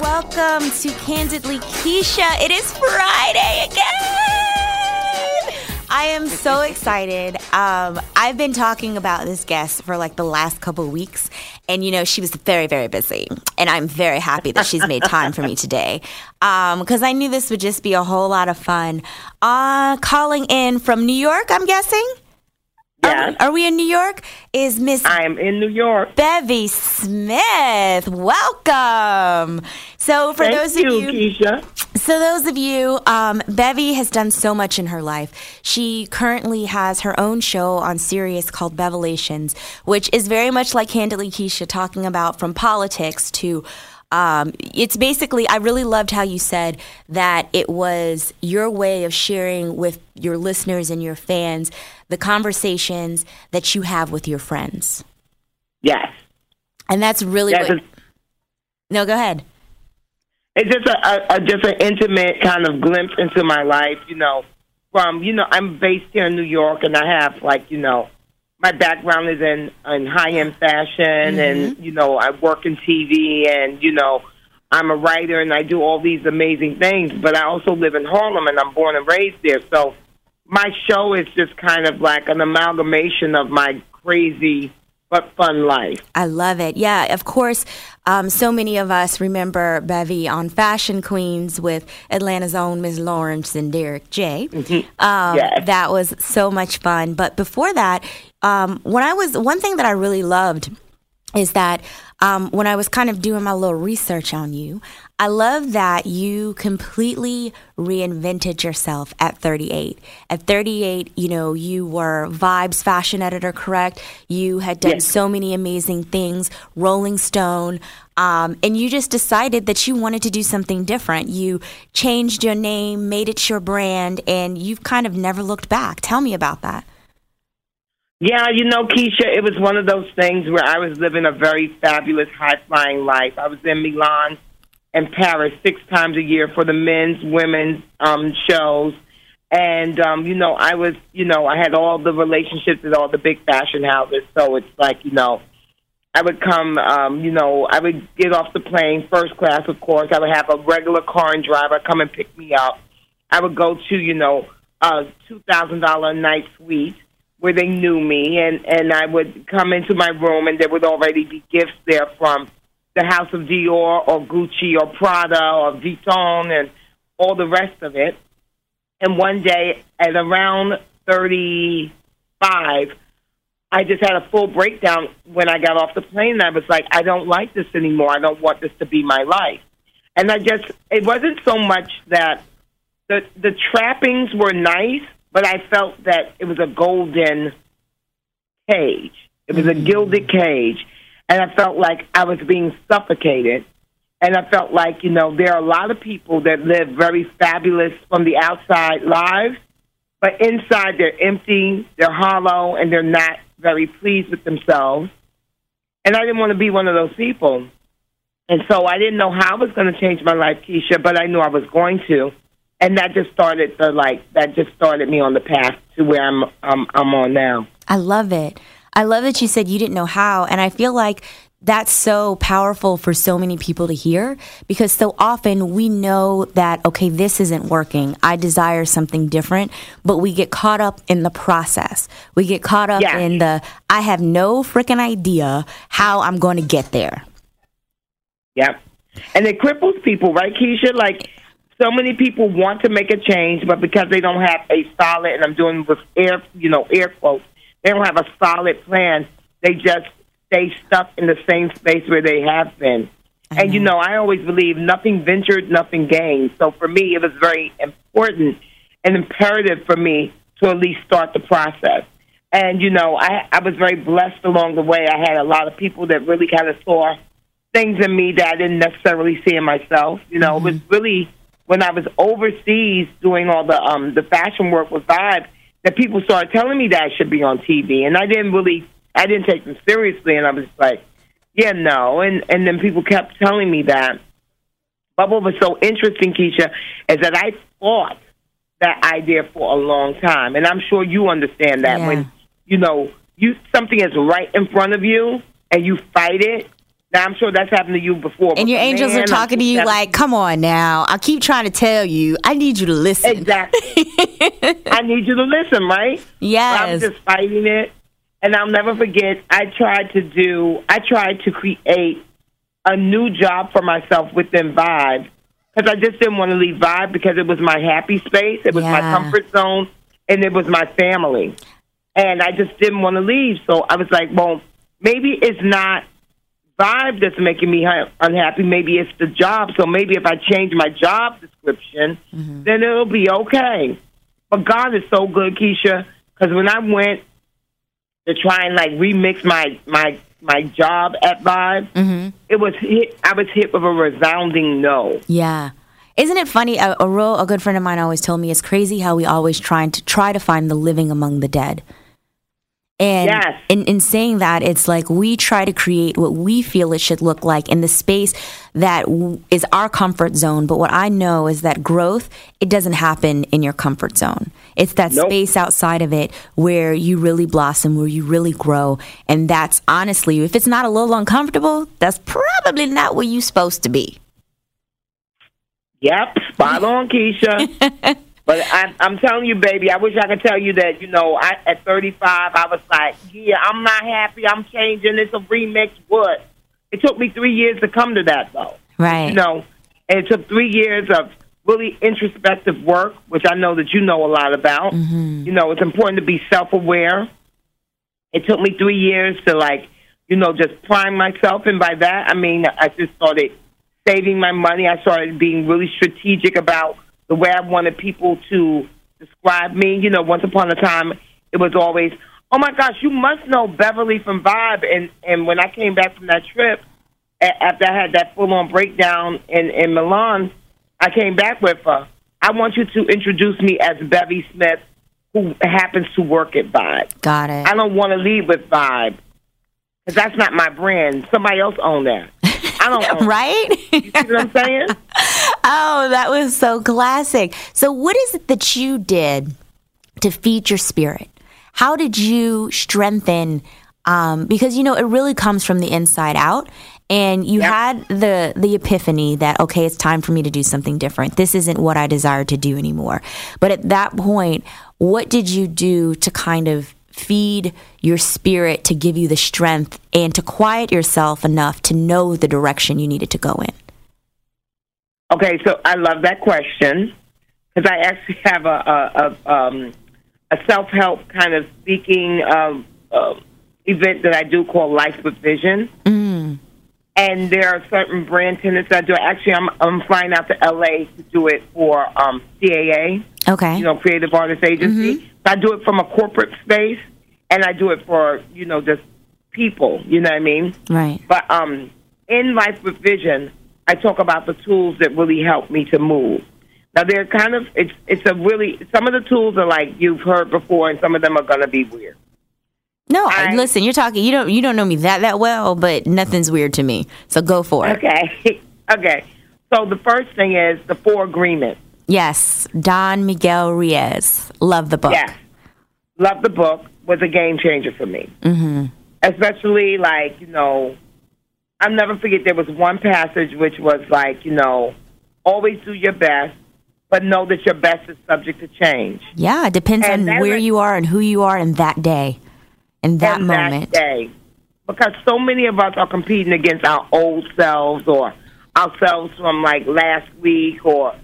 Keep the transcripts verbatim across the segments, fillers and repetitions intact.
Welcome to Candidly Keisha. It is Friday again. I am so excited. Um, I've been talking about this guest for like the last couple of weeks. And, you know, she was very, very busy. And I'm very happy that she's made time for me today. Because um, I knew this would just be a whole lot of fun. Uh, calling in from New York, I'm guessing? Yes. Are, are we in New York? Is Miss I am in New York. Bevy Smith. Welcome. So for Thank those of you, you Keisha. So those of you, um, Bevy has done so much in her life. She currently has her own show on Sirius called Bevelations, which is very much like Candidly Keisha, talking about from politics to Um, it's basically, I really loved how you said that it was your way of sharing with your listeners and your fans the conversations that you have with your friends. Yes. And that's really that's what... A, no, go ahead. It's just a, a, a just an intimate kind of glimpse into my life, you know, from, you know, I'm based here in New York and I have like, you know, my background is in, in high-end fashion, mm-hmm. and, you know, I work in T V, and, you know, I'm a writer, and I do all these amazing things, but I also live in Harlem, and I'm born and raised there. So my show is just kind of like an amalgamation of my crazy but fun life. I love it. Yeah, of course, um, so many of us remember Bevy on Fashion Queens with Atlanta's own Miz Lawrence and Derek J. Mm-hmm. Um, yes. That was so much fun. But before that, um, when I was one thing that I really loved is that um, when I was kind of doing my little research on you, I love that you completely reinvented yourself at thirty-eight. At thirty-eight, you know, you were Vibe's fashion editor, correct? You had done yes. so many amazing things, Rolling Stone, um, and you just decided that you wanted to do something different. You changed your name, made it your brand, and you've kind of never looked back. Tell me about that. Yeah, you know, Keisha, it was one of those things where I was living a very fabulous, high-flying life. I was in Milan and Paris six times a year for the men's, women's um, shows. And, um, you know, I was, you know, I had all the relationships at all the big fashion houses. So it's like, you know, I would come, um, you know, I would get off the plane, first class, of course. I would have a regular car and driver come and pick me up. I would go to, you know, a two thousand dollars a night suite where they knew me. And, and I would come into my room and there would already be gifts there from the House of Dior or Gucci or Prada or Vuitton and all the rest of it. And one day at around thirty-five, I just had a full breakdown when I got off the plane. And I was like, I don't like this anymore. I don't want this to be my life. And I just, it wasn't so much that the the trappings were nice, but I felt that it was a golden cage. It was a gilded cage. And I felt like I was being suffocated. And I felt like, you know, there are a lot of people that live very fabulous from the outside lives, but inside they're empty, they're hollow, and they're not very pleased with themselves. And I didn't want to be one of those people. And so I didn't know how I was going to change my life, Keisha, but I knew I was going to. And that just started the, like, that just started me on the path to where I'm, I'm, I'm on now. I love it. I love that you said you didn't know how, and I feel like that's so powerful for so many people to hear, because so often we know that, okay, this isn't working. I desire something different, but we get caught up in the process. We get caught up yeah. in the, I have no freaking idea how I'm going to get there. Yep. And it cripples people, right, Keisha? Like, So many people want to make a change, but because they don't have a solid, and I'm doing with air, you know, air quotes, they don't have a solid plan. They just stay stuck in the same space where they have been. I and, know. you know, I always believe nothing ventured, nothing gained. So for me, it was very important and imperative for me to at least start the process. And, you know, I, I was very blessed along the way. I had a lot of people that really kind of saw things in me that I didn't necessarily see in myself. You know, mm-hmm. it was really... when I was overseas doing all the um, the fashion work with Vibe, that people started telling me that I should be on T V. And I didn't really, I didn't take them seriously. And I was like, yeah, no. And, and then people kept telling me that. But what was so interesting, Keisha, is that I fought that idea for a long time. And I'm sure you understand that. Yeah. When, you know, you something is right in front of you and you fight it. Now, I'm sure that's happened to you before. And your angels man, are talking to you like, come on now. I keep trying to tell you. I need you to listen. Exactly. I need you to listen, right? Yes. But I'm just fighting it. And I'll never forget, I tried to do, I tried to create a new job for myself within Vibe. Because I just didn't want to leave Vibe because it was my happy space. It was yeah. my comfort zone. And it was my family. And I just didn't want to leave. So I was like, well, maybe it's not Vibe that's making me unhappy. Maybe it's the job. So maybe if I change my job description, mm-hmm. then it'll be okay. But God is so good, Keisha, because when I went to try and like remix my my my job at Vibe, mm-hmm. it was hit, I was hit with a resounding no. Yeah. Isn't it funny? A, a real a good friend of mine always told me it's crazy how we always trying to try to find the living among the dead. And yes. in, in saying that, it's like we try to create what we feel it should look like in the space that w- is our comfort zone. But what I know is that growth, it doesn't happen in your comfort zone. It's that nope. space outside of it where you really blossom, where you really grow. And that's honestly, if it's not a little uncomfortable, that's probably not where you're supposed to be. Yep. Spot on, Keisha. But I, I'm telling you, baby, I wish I could tell you that, you know, I, at thirty-five, I was like, yeah, I'm not happy. I'm changing. It's a remix. What? It took me three years to come to that, though. Right. You know, and it took three years of really introspective work, which I know that you know a lot about. Mm-hmm. You know, it's important to be self-aware. It took me three years to, like, you know, just prime myself. And by that, I mean, I just started saving my money. I started being really strategic about the way I wanted people to describe me. You know, once upon a time, it was always, oh, my gosh, you must know Beverly from Vibe. And, and when I came back from that trip, a- after I had that full-on breakdown in, in Milan, I came back with her. I want you to introduce me as Bevy Smith, who happens to work at Vibe. Got it. I don't want to leave with Vibe because that's not my brand. Somebody else owned that. I don't own right? That. You see what I'm saying? Oh, that was so classic. So what is it that you did to feed your spirit? How did you strengthen? Um, because, you know, it really comes from the inside out. And you yep. had the the epiphany that, okay, it's time for me to do something different. This isn't what I desire to do anymore. But at that point, what did you do to kind of feed your spirit, to give you the strength and to quiet yourself enough to know the direction you needed to go in? Okay, so I love that question because I actually have a a, a, um, a self-help kind of speaking uh, uh, event that I do called Life with Vision, mm. and there are certain brand tenants that I do. Actually, I'm I'm flying out to L A to do it for um, C A A, okay, you know, Creative Artists Agency. Mm-hmm. So I do it from a corporate space, and I do it for you know just people. You know what I mean? Right. But um, in Life with Vision, I talk about the tools that really help me to move. Now, they're kind of, it's it's a really, some of the tools are like you've heard before, and some of them are going to be weird. No, I, listen, you're talking, you don't you don't know me that, that well, but nothing's weird to me. So go for it. Okay. Okay. So the first thing is The Four Agreements. Yes. Don Miguel Ruiz. Love the book. Yes. Love the book. Was a game changer for me. Mm-hmm. Especially like, you know, I'll never forget there was one passage which was like, you know, always do your best, but know that your best is subject to change. Yeah, it depends and on where was, you are and who you are in that day, in that moment. That day. Because so many of us are competing against our old selves or ourselves from like last week or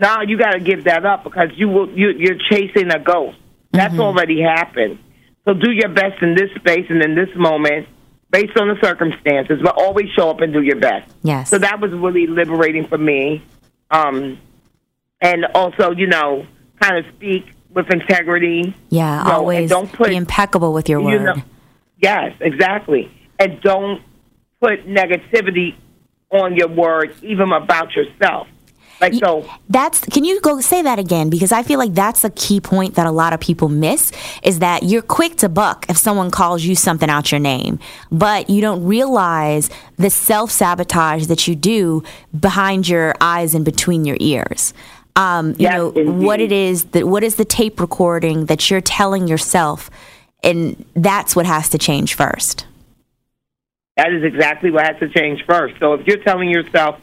now you got to give that up because you will, you, you're chasing a ghost. That's mm-hmm. already happened. So do your best in this space and in this moment based on the circumstances, but always show up and do your best. Yes. So that was really liberating for me. Um, and also, you know, kind of speak with integrity. Yeah, you know, always don't put, be impeccable with your word. You know, yes, exactly. And don't put negativity on your word, even about yourself. Like so, that's. Can you go say that again? Because I feel like that's a key point that a lot of people miss is that you're quick to buck if someone calls you something out your name, but you don't realize the self-sabotage that you do behind your eyes and between your ears. Um, you yes, know indeed. What it is that what is the tape recording that you're telling yourself, and that's what has to change first. That is exactly what has to change first. So if you're telling yourself,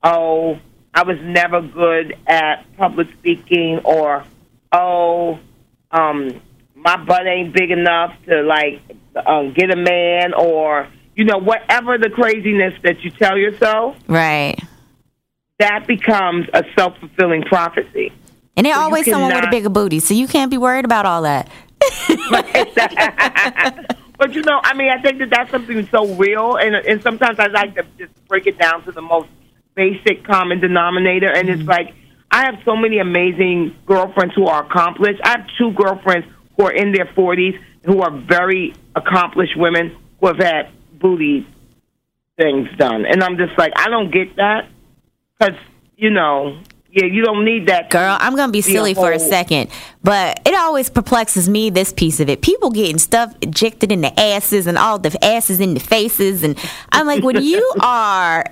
"Oh, I was never good at public speaking," or, oh, um, my butt ain't big enough to, like, um, get a man, or, you know, whatever the craziness that you tell yourself. Right. That becomes a self-fulfilling prophecy. And there's so always cannot, someone with a bigger booty, so you can't be worried about all that. But, you know, I mean, I think that that's something so real, and, and sometimes I like to just break it down to the most basic common denominator, and it's like I have so many amazing girlfriends who are accomplished. I have two girlfriends who are in their forties who are very accomplished women who have had booty things done, and I'm just like, I don't get that because you know, yeah, you don't need that. Girl, I'm gonna be silly for a second, but it always perplexes me this piece of it. People getting stuff ejected in the asses and all the asses in the faces, and I'm like, when you are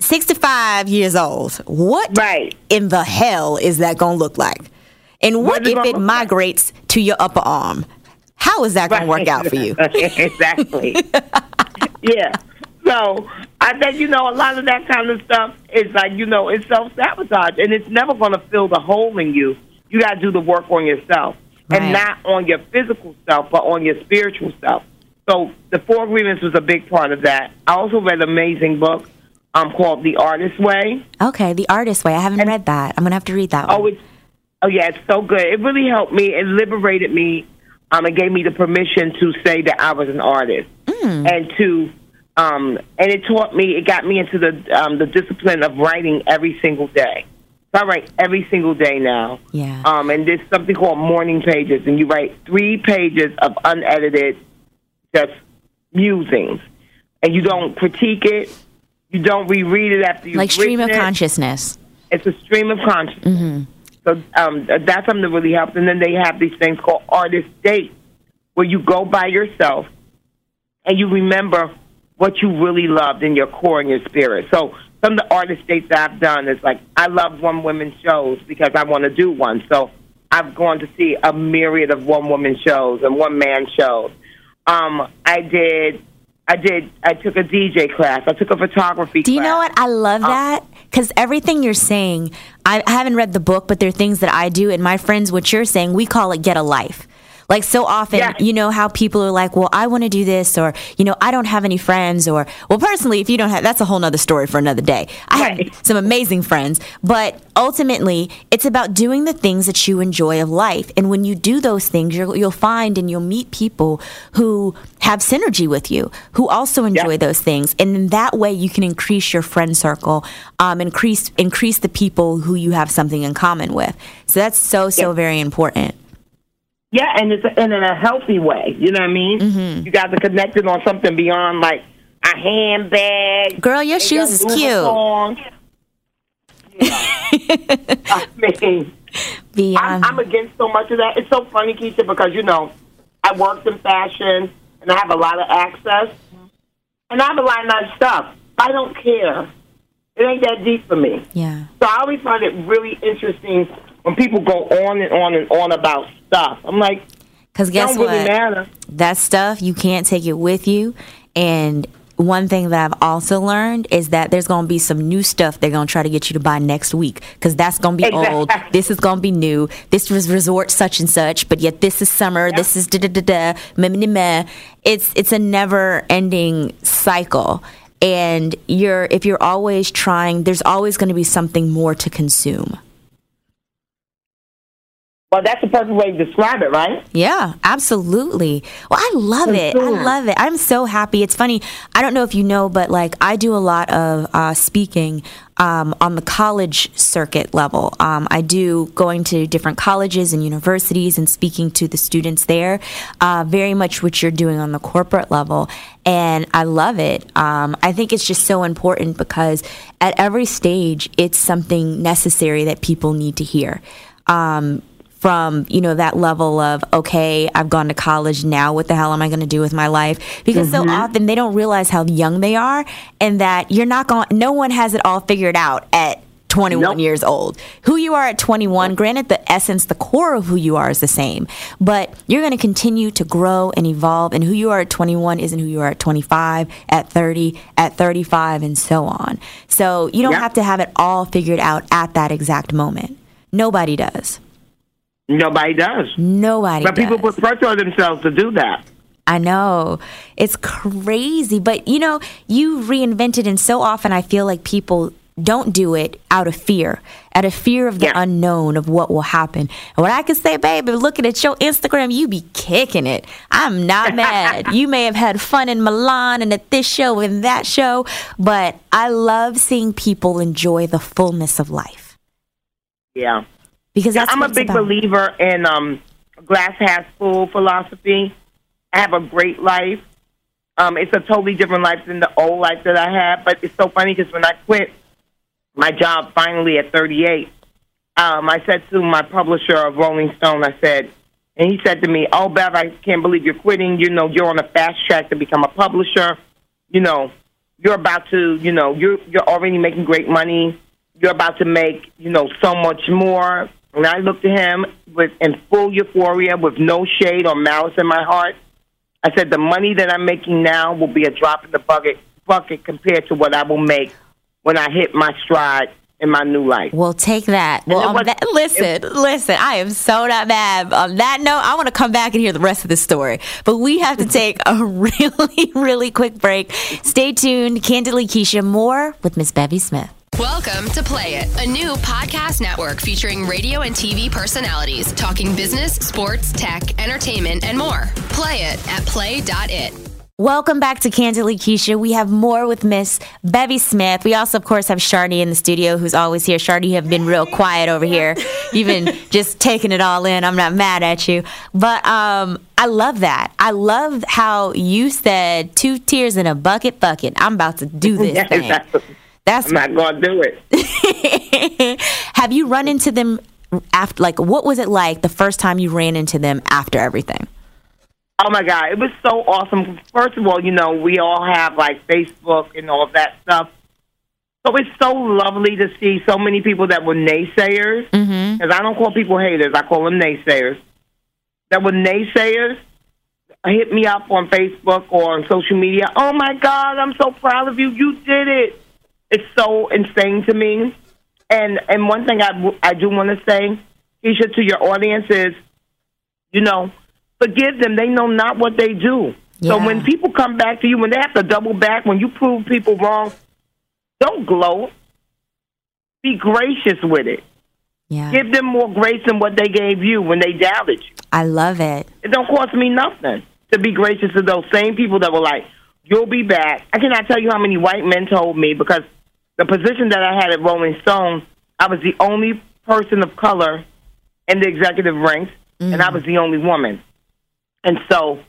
sixty-five years old, what right. in the hell is that going to look like? And what, what if it, it migrates like? To your upper arm? How is that right. going to work out for you? Exactly. Yeah. So I think, you know, a lot of that kind of stuff is like, you know, it's self-sabotage. And it's never going to fill the hole in you. You got to do the work on yourself. Right. And not on your physical self, but on your spiritual self. So The Four Agreements was a big part of that. I also read an amazing book. Um, called The Artist's Way. Okay, The Artist's Way. I haven't and, read that. I'm going to have to read that one. Oh, it's, oh, yeah, it's so good. It really helped me. It liberated me. Um, it gave me the permission to say that I was an artist. Mm. And to, um, and it taught me, it got me into the um, the discipline of writing every single day. So I write every single day now. Yeah. Um, and there's something called morning pages, and you write three pages of unedited just musings. And you don't critique it. You don't reread it after you like stream of it. Consciousniousness. It's a stream of consciousness. Mm-hmm. So um, that's something that really helps. And then they have these things called artist dates, where you go by yourself and you remember what you really loved in your core and your spirit. So some of the artist dates that I've done is like I love one woman shows because I want to do one. So I've gone to see a myriad of one woman shows and one man shows. Um, I did. I did. I took a D J class. I took a photography class. Do you class. know what? I love that because everything you're saying, I, I haven't read the book, but there are things that I do. And my friends, what you're saying, we call it get a life. Like so often, yes. you know how people are like, well, I want to do this or, you know, I don't have any friends or, well, personally, if you don't have, that's a whole nother story for another day. I right. have some amazing friends, but ultimately it's about doing the things that you enjoy of life. And when you do those things, you're, you'll find and you'll meet people who have synergy with you, who also enjoy yes. those things. And in that way you can increase your friend circle, um, increase, increase the people who you have something in common with. So that's so, so yes. very important. Yeah, and it's and in a healthy way. You know what I mean? Mm-hmm. You guys are connected on something beyond like a handbag. Girl, your shoes is cute. Yeah. I mean, beyond. I'm, I'm against so much of that. It's so funny, Keisha, because you know I worked in fashion and I have a lot of access, and I have a lot of nice stuff. I don't care. It ain't that deep for me. Yeah. So I always find it really interesting when people go on and on and on about stuff. I'm like, because guess what? It don't really matter. That stuff, you can't take it with you. And one thing that I've also learned is that there's going to be some new stuff they're going to try to get you to buy next week because that's going to be exactly. old. This is going to be new. This was resort such and such, but yet this is summer. Yep. This is da-da-da-da, meh-meh-meh. It's, it's a never-ending cycle. And you're if you're always trying, there's always going to be something more to consume. Well, that's the perfect way to describe it, right? Yeah, absolutely. Well, I love it. Sure. I love it. I'm so happy. It's funny. I don't know if you know, but like I do a lot of uh, speaking um, on the college circuit level. Um, I do going to different colleges and universities and speaking to the students there, uh, very much what you're doing on the corporate level. And I love it. Um, I think it's just so important because at every stage, it's something necessary that people need to hear. Um, From, you know, that level of, okay, I've gone to college now. What the hell am I going to do with my life? Because mm-hmm. so often they don't realize how young they are and that you're not going, no one has it all figured out at twenty-one nope. years old. Who you are at twenty-one, granted, the essence, the core of who you are is the same, but you're going to continue to grow and evolve. And who you are at twenty-one isn't who you are at twenty-five, at thirty, at thirty-five, and so on. So you don't yep. have to have it all figured out at that exact moment. Nobody does. Nobody does. Nobody but does. But people put pressure on themselves to do that. I know. It's crazy. But, you know, you reinvented, and so often I feel like people don't do it out of fear, out of fear of the yeah. unknown, of what will happen. And what I can say, baby, looking at your Instagram, you be kicking it. I'm not mad. You may have had fun in Milan and at this show and that show, but I love seeing people enjoy the fullness of life. Yeah. Because that's I'm a big about. believer in um, glass half full philosophy. I have a great life. Um, it's a totally different life than the old life that I had. But it's so funny because when I quit my job finally at thirty-eight, um, I said to my publisher of Rolling Stone, I said, and he said to me, "Oh, Bev, I can't believe you're quitting. You know, you're on a fast track to become a publisher. You know, you're about to, you know, you're you're already making great money. You're about to make, you know, so much more." And I looked at him with in full euphoria, with no shade or malice in my heart. I said, the money that I'm making now will be a drop in the bucket, bucket compared to what I will make when I hit my stride in my new life. Well, take that. Well, was, that, listen, it, listen, I am so not mad. On that note, I want to come back and hear the rest of the story. But we have to take a really, really quick break. Stay tuned. Candidly Keisha, more with Miss Bevy Smith. Welcome to Play It, a new podcast network featuring radio and T V personalities talking business, sports, tech, entertainment, and more. Play it at play dot it. Welcome back to Candidly Keisha. We have more with Miss Bevy Smith. We also, of course, have Sharni in the studio, who's always here. Sharni, you have been real quiet over here. You've been just taking it all in. I'm not mad at you. But um, I love that. I love how you said two tears in a bucket bucket. I'm about to do this yeah, thing. Exactly. That's I'm not going to do it. Have you run into them after, like, what was it like the first time you ran into them after everything? Oh, my God. It was so awesome. First of all, you know, we all have, like, Facebook and all that stuff. So it's so lovely to see so many people that were naysayers. Because mm-hmm. I don't call people haters. I call them naysayers. That were naysayers. Hit me up on Facebook or on social media. Oh, my God, I'm so proud of you. You did it. It's so insane to me. And and one thing I, w- I do want to say, Keisha, to your audience is, you know, forgive them. They know not what they do. Yeah. So when people come back to you, when they have to double back, when you prove people wrong, don't gloat. Be gracious with it. Yeah. Give them more grace than what they gave you when they doubted you. I love it. It don't cost me nothing to be gracious to those same people that were like, you'll be back. I cannot tell you how many white men told me, because the position that I had at Rolling Stone, I was the only person of color in the executive ranks, mm. and I was the only woman. And so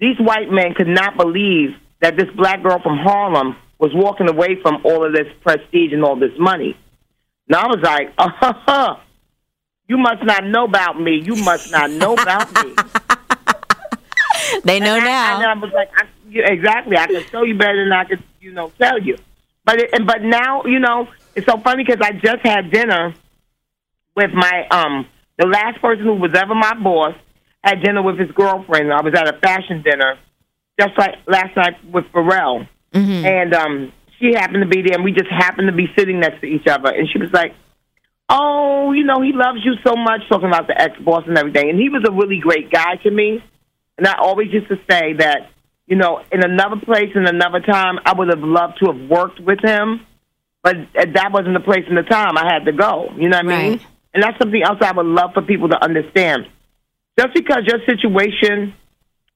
these white men could not believe that this black girl from Harlem was walking away from all of this prestige and all this money. Now I was like, uh huh, huh. You must not know about me. You must not know about me. They know and I, now. And I was like, I, exactly. I can show you better than I could, you know, tell you. But it, but now, you know, it's so funny because I just had dinner with my, um, the last person who was ever my boss, had dinner with his girlfriend. I was at a fashion dinner just like last night with Pharrell. Mm-hmm. And um, she happened to be there, and we just happened to be sitting next to each other. And she was like, oh, you know, he loves you so much, talking about the ex-boss and everything. And he was a really great guy to me. And I always used to say that, you know, in another place, in another time, I would have loved to have worked with him, but that wasn't the place and the time. I had to go. You know what I mean? Right. And that's something else I would love for people to understand. Just because your situation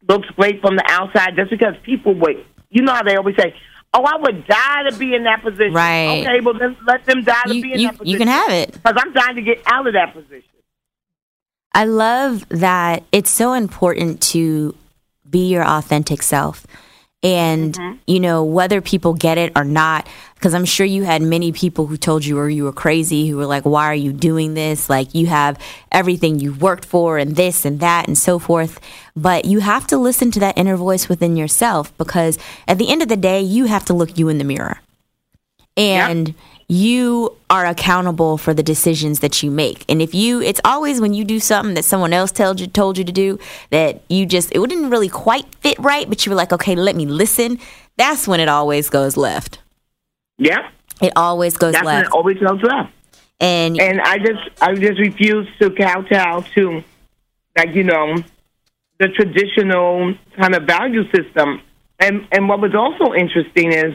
looks great from the outside, just because people wait, you know how they always say, oh, I would die to be in that position. Right. Okay, well, then let them die to you, be in you, that position. You can have it. Because I'm dying to get out of that position. I love that it's so important to be your authentic self. And, mm-hmm. you know, whether people get it or not, because I'm sure you had many people who told you or you were crazy, who were like, why are you doing this? Like, you have everything you worked for and this and that and so forth. But you have to listen to that inner voice within yourself, because at the end of the day, you have to look you in the mirror. And yep. you are accountable for the decisions that you make. And if you, it's always when you do something that someone else told you, told you to do that you just, it didn't really quite fit right, but you were like, okay, let me listen. That's when it always goes left. Yeah. It always goes That's left. That's when it always goes left. And, and I just, I just refuse to kowtow to, like, you know, the traditional kind of value system. And, and what was also interesting is,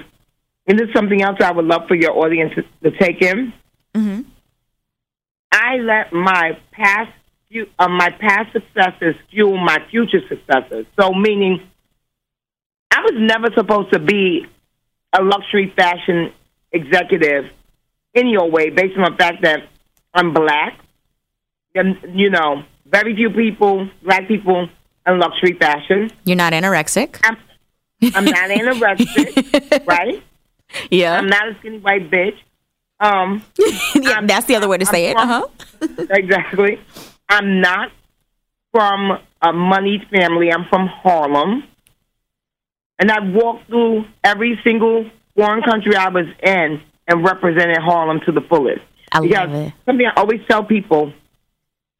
and this is something else I would love for your audience to, to take in. Mm-hmm. I let my past uh, my past successes fuel my future successes. So, meaning, I was never supposed to be a luxury fashion executive in your way, based on the fact that I'm black. And, you know, very few people, black people, in luxury fashion. You're not anorexic. I'm, I'm not anorexic, right? Yeah, I'm not a skinny white bitch. Um, yeah, that's the other way to say it. Uh huh. Exactly. I'm not from a moneyed family. I'm from Harlem, and I walked through every single foreign country I was in and represented Harlem to the fullest. I because love it. Something I always tell people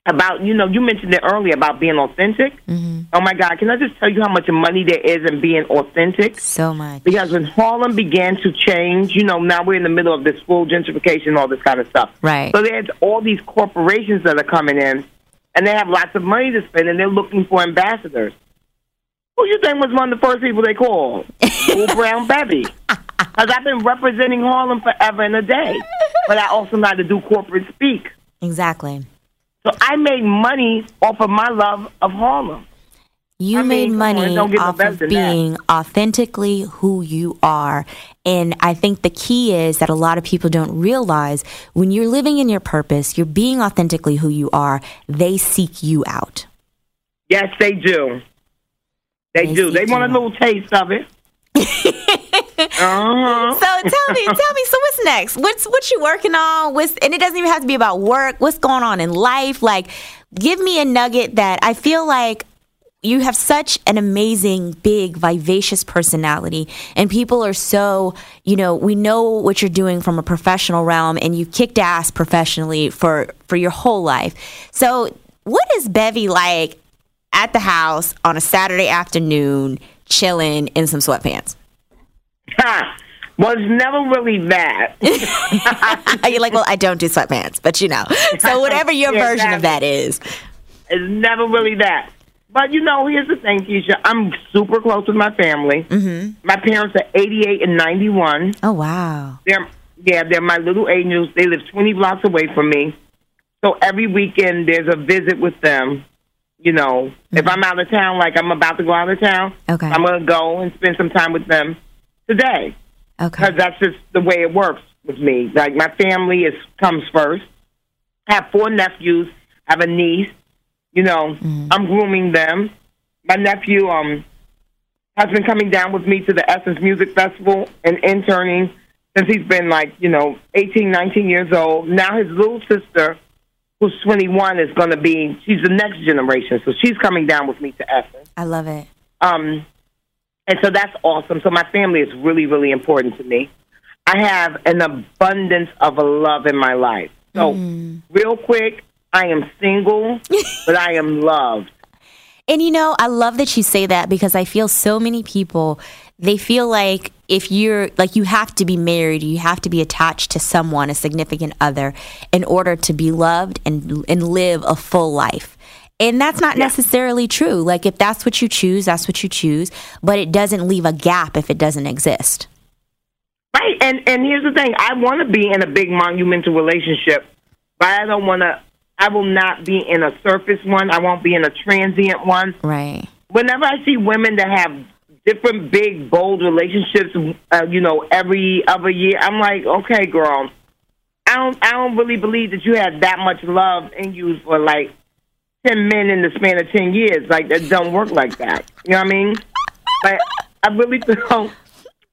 about, you know, you mentioned it earlier about being authentic. Mm-hmm. Oh, my God, can I just tell you how much money there is in being authentic? So much. Because when Harlem began to change, you know, now we're in the middle of this full gentrification, all this kind of stuff. Right. So there's all these corporations that are coming in, and they have lots of money to spend, and they're looking for ambassadors. Who do you think was one of the first people they called? Old Brown Bevy. Because I've been representing Harlem forever and a day, but I also know how to do corporate speak. Exactly. So I made money off of my love of Harlem. You I made mean, money off of being that. authentically who you are. And I think the key is that a lot of people don't realize when you're living in your purpose, you're being authentically who you are, they seek you out. Yes, they do. They, they do. They want a little taste of it. uh-huh. So tell me, tell me. So what's next? What's what you working on? What's and it doesn't even have to be about work. What's going on in life? Like, give me a nugget that I feel like you have such an amazing, big, vivacious personality, and people are so, you know, we know what you're doing from a professional realm, and you kicked ass professionally for for your whole life. So what is Bevy like at the house on a Saturday afternoon? Chilling in some sweatpants. Ha! Well, it's never really that. You're like, well, I don't do sweatpants, but you know. So whatever your yeah, version exactly. of that is. It's never really that. But, you know, here's the thing, Keisha. I'm super close with my family. Mm-hmm. My parents are eighty-eight and ninety-one. Oh, wow. They're, yeah, they're my little angels. They live twenty blocks away from me. So every weekend there's a visit with them. You know, mm-hmm. if I'm out of town, like I'm about to go out of town, okay. I'm going to go and spend some time with them today. Okay. Because that's just the way it works with me. Like, my family is comes first. I have four nephews. I have a niece. You know, mm-hmm. I'm grooming them. My nephew um, has been coming down with me to the Essence Music Festival and interning since he's been, like, you know, eighteen, nineteen years old. Now his little sister, who's twenty-one, is going to be, she's the next generation. So she's coming down with me to Essence. I love it. Um, and so that's awesome. So my family is really, really important to me. I have an abundance of love in my life. So mm. real quick, I am single, but I am loved. And, you know, I love that you say that, because I feel so many people, they feel like if you're like you have to be married, you have to be attached to someone, a significant other, in order to be loved and and live a full life. And that's not yeah. necessarily true. Like, if that's what you choose, that's what you choose. But it doesn't leave a gap if it doesn't exist. Right. And, and here's the thing. I want to be in a big monumental relationship, but I don't want to I will not be in a surface one. I won't be in a transient one. Right. Whenever I see women that have different big, bold relationships, uh, you know, every other year, I'm like, okay, girl, I don't, I don't really believe that you have that much love in you for, like, ten men in the span of ten years. Like, that don't work like that. You know what I mean? But I really don't.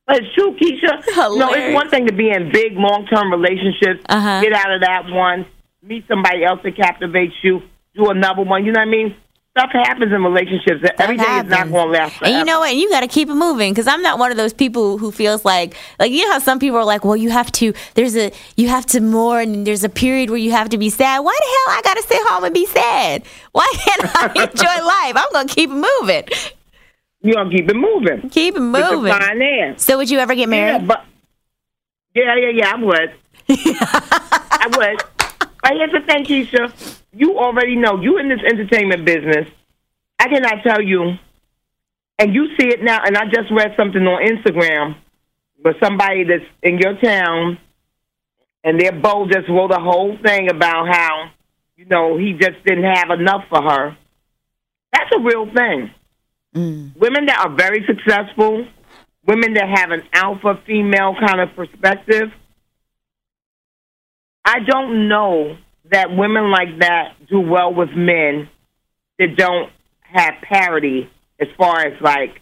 But it's true, Keisha. Hilarious. No, it's one thing to be in big, long-term relationships. Uh-huh. Get out of that one. Meet somebody else that captivates you. Do another one. You know what I mean? Stuff happens in relationships. That Everything happens. Is not going to last forever. And you know what? And you got to keep it moving, because I'm not one of those people who feels like, like, you know how some people are like, well, you have to, there's a, you have to mourn, and there's a period where you have to be sad. Why the hell I got to sit home and be sad? Why can't I enjoy life? I'm going to keep it moving. You're going to keep it moving. Keep it moving. It's a fine air. So would you ever get married? Yeah, but, yeah, yeah, yeah, I would. I would. But here's the thing, Keisha. You already know. You in this entertainment business. I cannot tell you. And you see it now. And I just read something on Instagram with somebody that's in your town. And their beau just wrote a whole thing about how, you know, he just didn't have enough for her. That's a real thing. Mm. Women that are very successful, women that have an alpha female kind of perspective, I don't know that women like that do well with men that don't have parity as far as, like,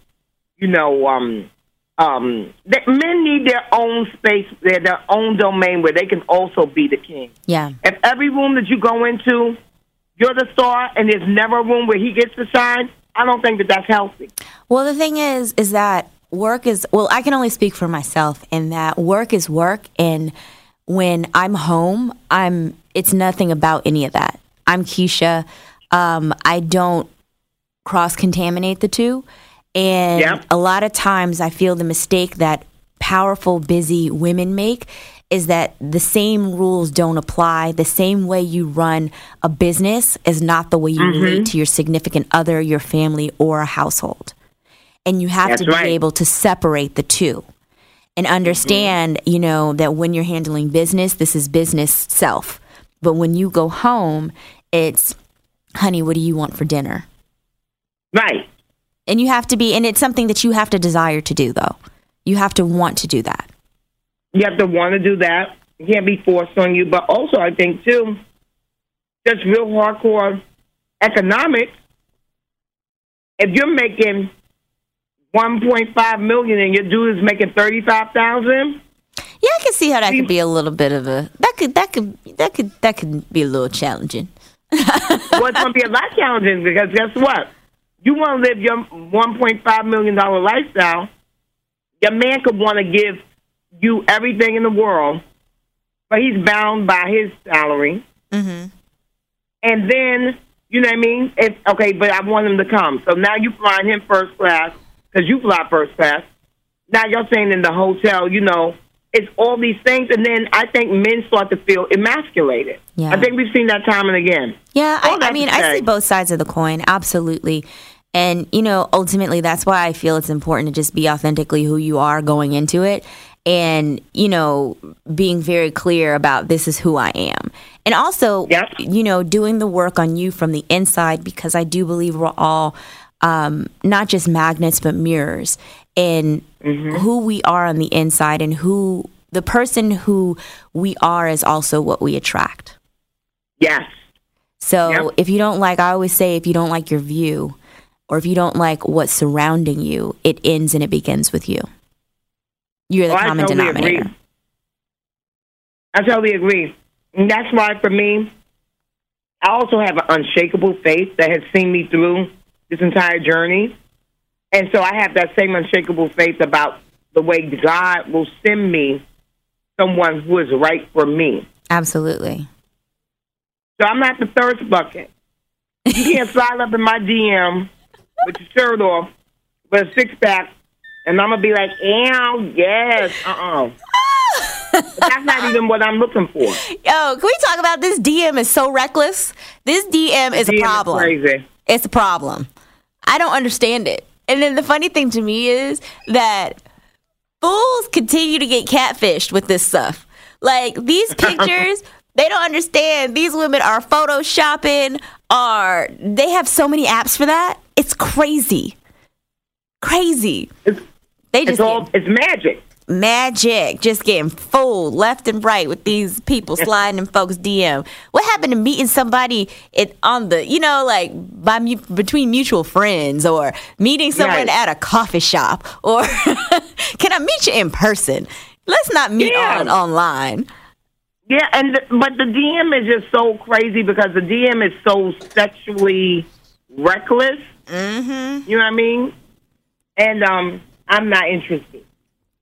you know, um, um, that men need their own space, their, their own domain where they can also be the king. Yeah. If every room that you go into, you're the star, and there's never a room where he gets to shine, I don't think that that's healthy. Well, the thing is, is that work is, well, I can only speak for myself in that work is work, and when I'm home, I'm, it's nothing about any of that. I'm Keisha. Um, I don't cross-contaminate the two. And yep. a lot of times I feel the mistake that powerful, busy women make is that the same rules don't apply. The same way you run a business is not the way you mm-hmm. relate to your significant other, your family, or a household. And you have That's to be right. able to separate the two. And understand, mm-hmm. you know, that when you're handling business, this is business self. But when you go home, it's, honey, what do you want for dinner? Right. And you have to be, and it's something that you have to desire to do, though. You have to want to do that. You have to want to do that. It can't be forced on you. But also, I think, too, just real hardcore economics, if you're making one point five million dollars and your dude is making thirty-five thousand dollars. Yeah, I can see how that could be a little bit of a that could that could that could that could be a little challenging. Well, it's gonna be a lot challenging, because guess what? You want to live your one point five million dollars lifestyle. Your man could want to give you everything in the world, but he's bound by his salary. Mm-hmm. And then you know what I mean? It's, okay, but I want him to come. So now you flying him first class. Because you fly first class. Now you're staying in the hotel, you know. It's all these things. And then I think men start to feel emasculated. Yeah. I think we've seen that time and again. Yeah, I, I mean, I see both sides of the coin. Absolutely. And, you know, ultimately, that's why I feel it's important to just be authentically who you are going into it. And, you know, being very clear about this is who I am. And also, yep. you know, doing the work on you from the inside, because I do believe we're all Um, not just magnets, but mirrors, and mm-hmm. who we are on the inside, and who the person who we are is also what we attract. Yes. So yep. if you don't like, I always say, if you don't like your view, or if you don't like what's surrounding you, it ends and it begins with you. You're the oh, common I totally denominator. Agree. I totally agree. And that's why for me, I also have an unshakable faith that has seen me through this entire journey. And so I have that same unshakable faith about the way God will send me someone who is right for me. Absolutely. So I'm not the thirst bucket. You can't slide up in my D M with your shirt off, with a six pack, and I'm going to be like, ew, yes, uh-uh. That's not even what I'm looking for. Yo, can we talk about this D M is so reckless? This D M is D M a problem. Is crazy. It's a problem. I don't understand it. And then the funny thing to me is that fools continue to get catfished with this stuff. Like, these pictures, They don't understand. These women are photoshopping, are they have so many apps for that. It's crazy. Crazy. It's, they just it's, all, it's magic. Magic. Just getting fooled left and right with these people sliding in folks' D M. What happened to meeting somebody at, on the, you know, like by between mutual friends or meeting someone right. at a coffee shop or can I meet you in person? Let's not meet yeah. on online. Yeah, and the, but the D M is just so crazy because the D M is so sexually reckless. Mm-hmm. You know what I mean? And um, I'm not interested.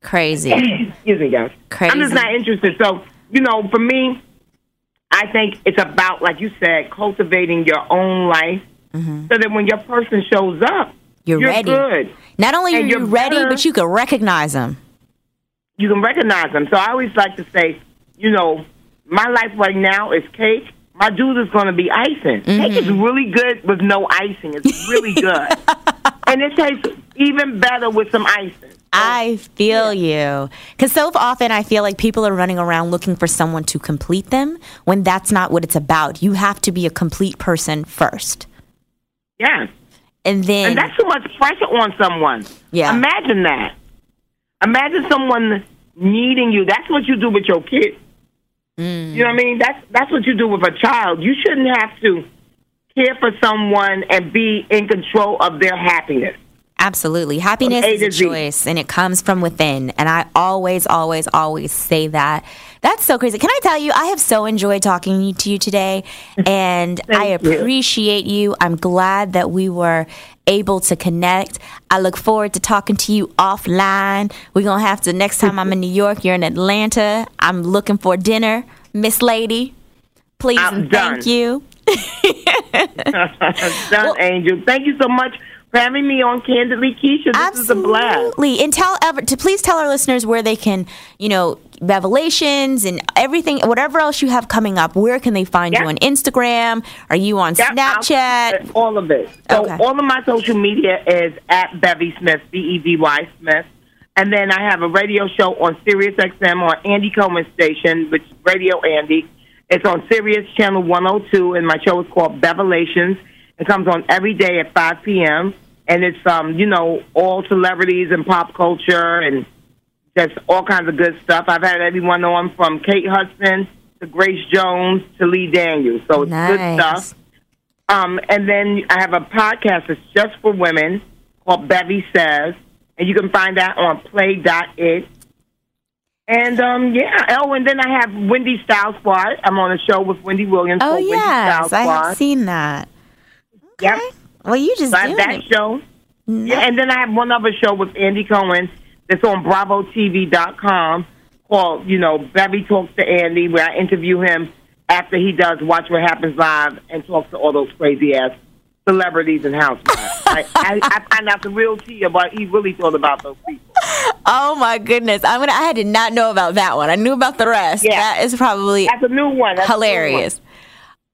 Crazy. Excuse me, guys. Crazy. I'm just not interested. So, you know, for me, I think it's about, like you said, cultivating your own life mm-hmm. so that when your person shows up, you're, you're ready. Good. Not only and are you ready, better, but you can recognize them. You can recognize them. So I always like to say, you know, my life right now is cake. My dude is going to be icing. Mm-hmm. Cake is really good with no icing. It's really good. And it tastes even better with some icing. So, I feel yeah. you. Because so often I feel like people are running around looking for someone to complete them when that's not what it's about. You have to be a complete person first. Yeah. And then. And that's too much pressure on someone. Yeah. Imagine that. Imagine someone needing you. That's what you do with your kids. Mm. You know what I mean? That's that's what you do with a child. You shouldn't have to care for someone and be in control of their happiness. Absolutely. Happiness is a choice, and it comes from within. And I always, always, always say that. That's so crazy. Can I tell you, I have so enjoyed talking to you today, and I appreciate you. you. I'm glad that we were able to connect. I look forward to talking to you offline. We're going to have to, next time I'm in New York, you're in Atlanta. I'm looking for dinner. Miss Lady, please I'm and done. Thank you. I'm done, well, Angel. Thank you so much for having me on Candidly Keisha. This absolutely. Is a blast. Absolutely. And tell ever to please tell our listeners where they can, you know, Bevelations and everything, whatever else you have coming up, where can they find yep. you on Instagram? Are you on yep. Snapchat? All of it. So okay. all of my social media is at Bevy Smith, B E V Y Smith. And then I have a radio show on SiriusXM on Andy Cohen Station, which is Radio Andy. It's on Sirius Channel one oh two, and my show is called Bevelations. It comes on every day at five p.m., and it's, um, you know, all celebrities and pop culture and just all kinds of good stuff. I've had everyone on from Kate Hudson to Grace Jones to Lee Daniels, so it's nice. Good stuff. Um, and then I have a podcast that's just for women called Bevy Says, and you can find that on play dot it. And, um, yeah, oh, and then I have Wendy Style Squad. I'm on a show with Wendy Williams. Oh, yes, I have seen that. Okay. Yep. Well, you just so I have that it. Show. Nope. Yeah, and then I have one other show with Andy Cohen that's on bravo t v dot com called, you know, Bevy Talks to Andy, where I interview him after he does Watch What Happens Live and talks to all those crazy-ass celebrities and housewives. I, I, I find out the real tea about he really thought about those people. Oh my goodness! I'm gonna. I did not know about that one. I knew about the rest. Yeah. That is probably that's a new one. That's hilarious. A new one.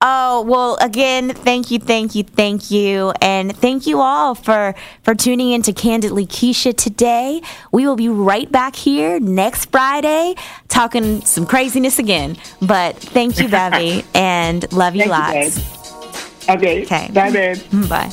Oh well, again, thank you, thank you, thank you, and thank you all for for tuning in to Candidly Keisha today. We will be right back here next Friday, talking some craziness again. But thank you, Bevy, and love you thank lots. You, okay. Okay. Bye, babe. Bye.